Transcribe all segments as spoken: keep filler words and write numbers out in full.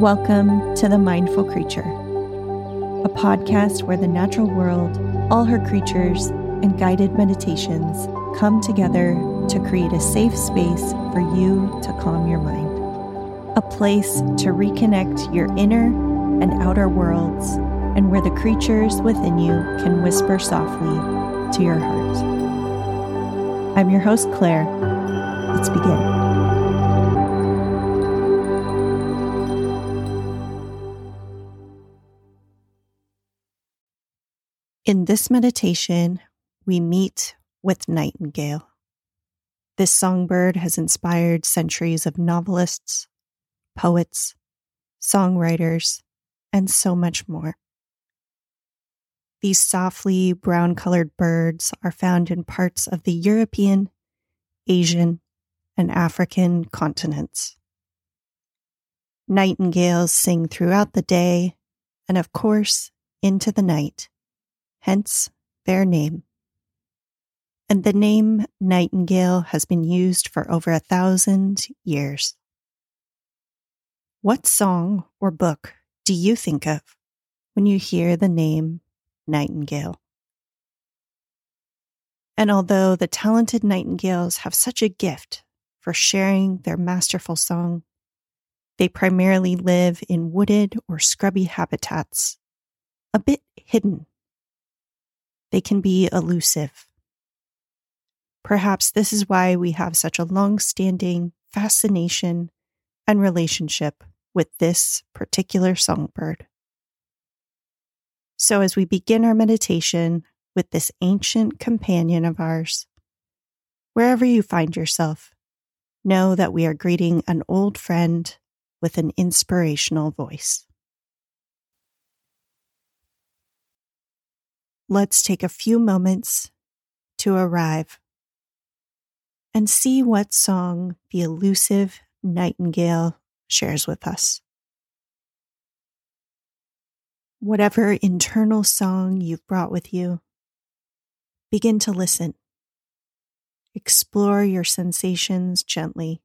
Welcome to The Mindful Creature, a podcast where the natural world, all her creatures, and guided meditations come together to create a safe space for you to calm your mind, a place to reconnect your inner and outer worlds, and where the creatures within you can whisper softly to your heart. I'm your host, Claire. Let's begin. In this meditation, we meet with Nightingale. This songbird has inspired centuries of novelists, poets, songwriters, and so much more. These softly brown-colored birds are found in parts of the European, Asian, and African continents. Nightingales sing throughout the day and, of course, into the night. Hence their name. And the name Nightingale has been used for over a thousand years. What song or book do you think of when you hear the name Nightingale? And although the talented nightingales have such a gift for sharing their masterful song, they primarily live in wooded or scrubby habitats, a bit hidden. They can be elusive. Perhaps this is why we have such a long-standing fascination and relationship with this particular songbird. So as we begin our meditation with this ancient companion of ours, wherever you find yourself, know that we are greeting an old friend with an inspirational voice. Let's take a few moments to arrive and see what song the elusive nightingale shares with us. Whatever internal song you've brought with you, begin to listen. Explore your sensations gently,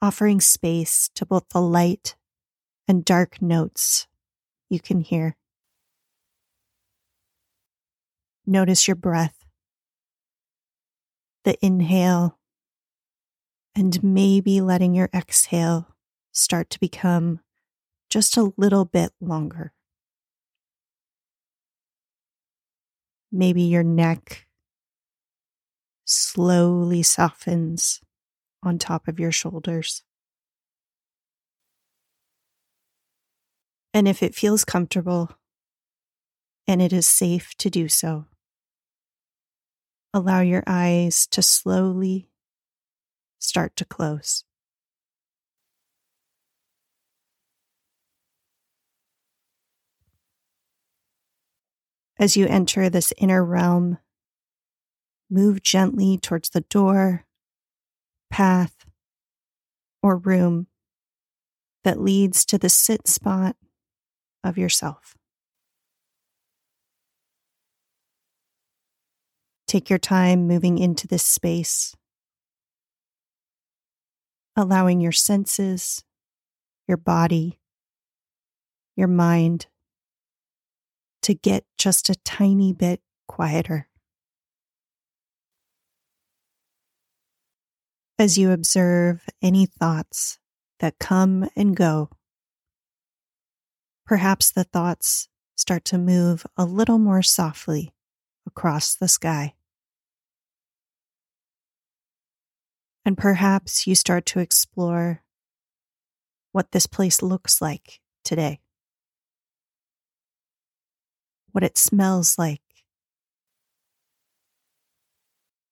offering space to both the light and dark notes you can hear. Notice your breath, the inhale, and maybe letting your exhale start to become just a little bit longer. Maybe your neck slowly softens on top of your shoulders. And if it feels comfortable, and it is safe to do so, allow your eyes to slowly start to close. As you enter this inner realm, move gently towards the door, path, or room that leads to the sit spot of yourself. Take your time moving into this space, allowing your senses, your body, your mind to get just a tiny bit quieter. As you observe any thoughts that come and go, perhaps the thoughts start to move a little more softly across the sky. And perhaps you start to explore what this place looks like today, what it smells like,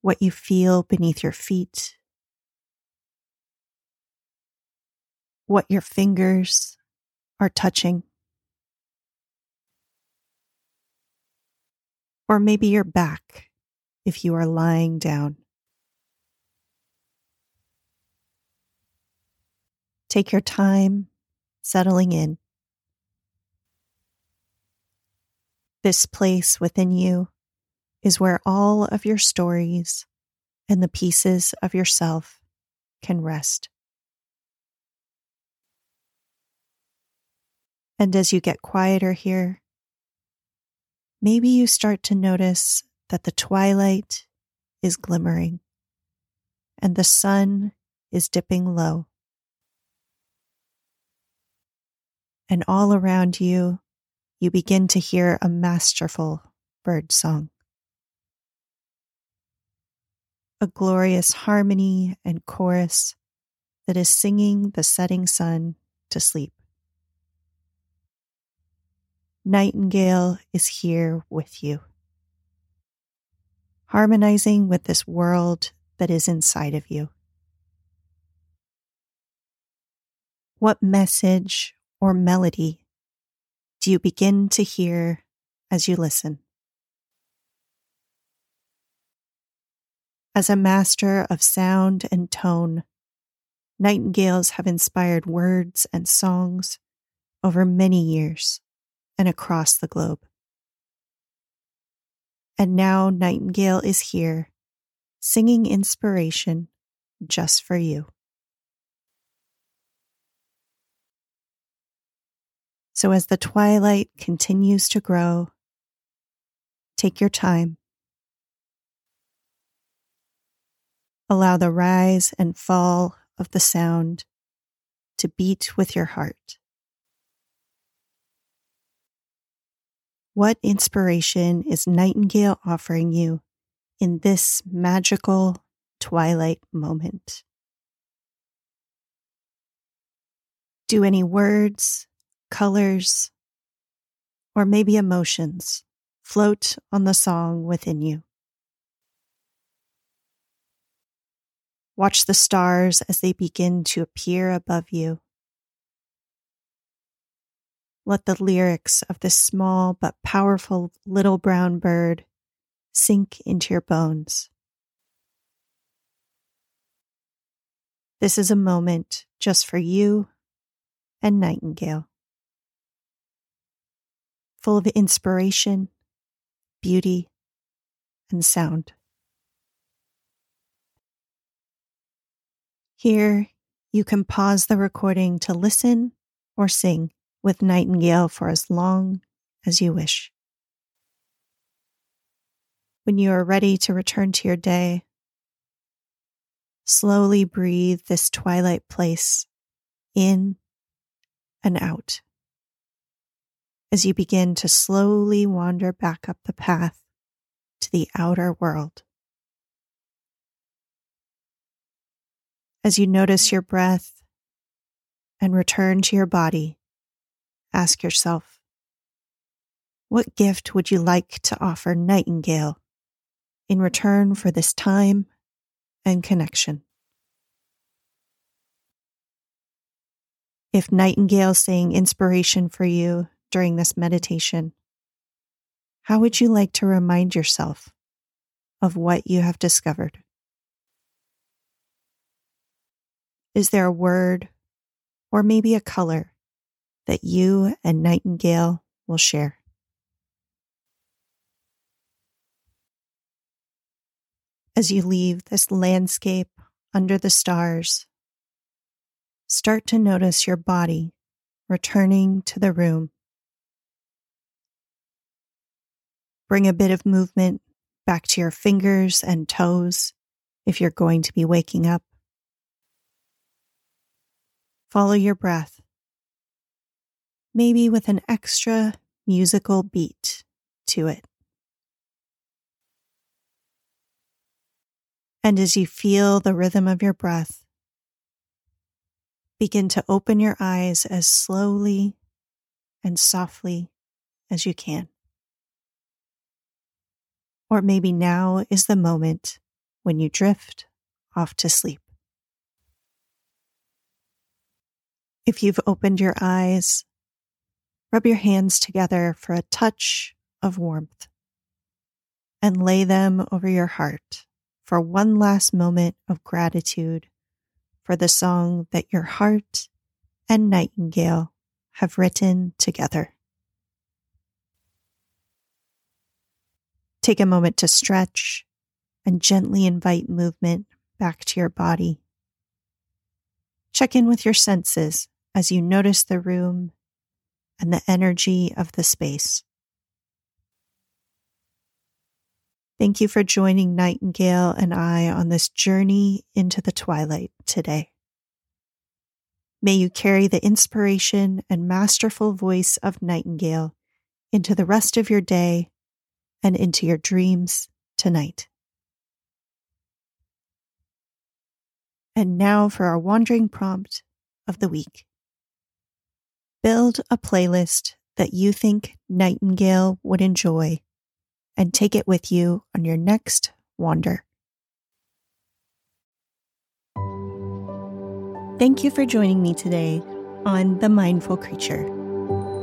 what you feel beneath your feet, what your fingers are touching, or maybe your back if you are lying down. Take your time settling in. This place within you is where all of your stories and the pieces of yourself can rest. And as you get quieter here, maybe you start to notice that the twilight is glimmering and the sun is dipping low. And all around you, you begin to hear a masterful bird song. A glorious harmony and chorus that is singing the setting sun to sleep. Nightingale is here with you, harmonizing with this world that is inside of you. What message or melody do you begin to hear as you listen? As a master of sound and tone, nightingales have inspired words and songs over many years and across the globe. And now Nightingale is here, singing inspiration just for you. So as the twilight continues to grow, take your time. Allow the rise and fall of the sound to beat with your heart. What inspiration is Nightingale offering you in this magical twilight moment? Do any words, colors, or maybe emotions float on the song within you? Watch the stars as they begin to appear above you. Let the lyrics of this small but powerful little brown bird sink into your bones. This is a moment just for you and Nightingale, full of inspiration, beauty, and sound. Here, you can pause the recording to listen or sing with Nightingale for as long as you wish. When you are ready to return to your day, slowly breathe this twilight place in and out as you begin to slowly wander back up the path to the outer world. As you notice your breath and return to your body, ask yourself, what gift would you like to offer Nightingale in return for this time and connection? If Nightingale sang inspiration for you during this meditation, how would you like to remind yourself of what you have discovered? Is there a word or maybe a color that you and Nightingale will share? As you leave this landscape under the stars, start to notice your body returning to the room. Bring a bit of movement back to your fingers and toes if you're going to be waking up. Follow your breath, maybe with an extra musical beat to it. And as you feel the rhythm of your breath, begin to open your eyes as slowly and softly as you can. Or maybe now is the moment when you drift off to sleep. If you've opened your eyes, rub your hands together for a touch of warmth and lay them over your heart for one last moment of gratitude for the song that your heart and Nightingale have written together. Take a moment to stretch and gently invite movement back to your body. Check in with your senses as you notice the room and the energy of the space. Thank you for joining Nightingale and I on this journey into the twilight today. May you carry the inspiration and masterful voice of Nightingale into the rest of your day and into your dreams tonight. And now for our wandering prompt of the week. Build a playlist that you think Nightingale would enjoy and take it with you on your next wander. Thank you for joining me today on The Mindful Creature.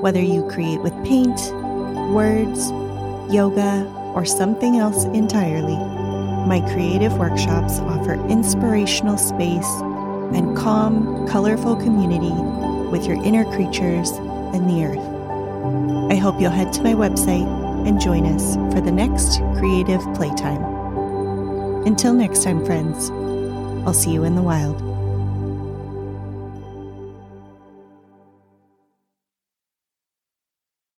Whether you create with paint, words, yoga, or something else entirely, my creative workshops offer inspirational space and calm, colorful community with your inner creatures and the earth. I hope you'll head to my website and join us for the next creative playtime. Until next time, friends, I'll see you in the wild.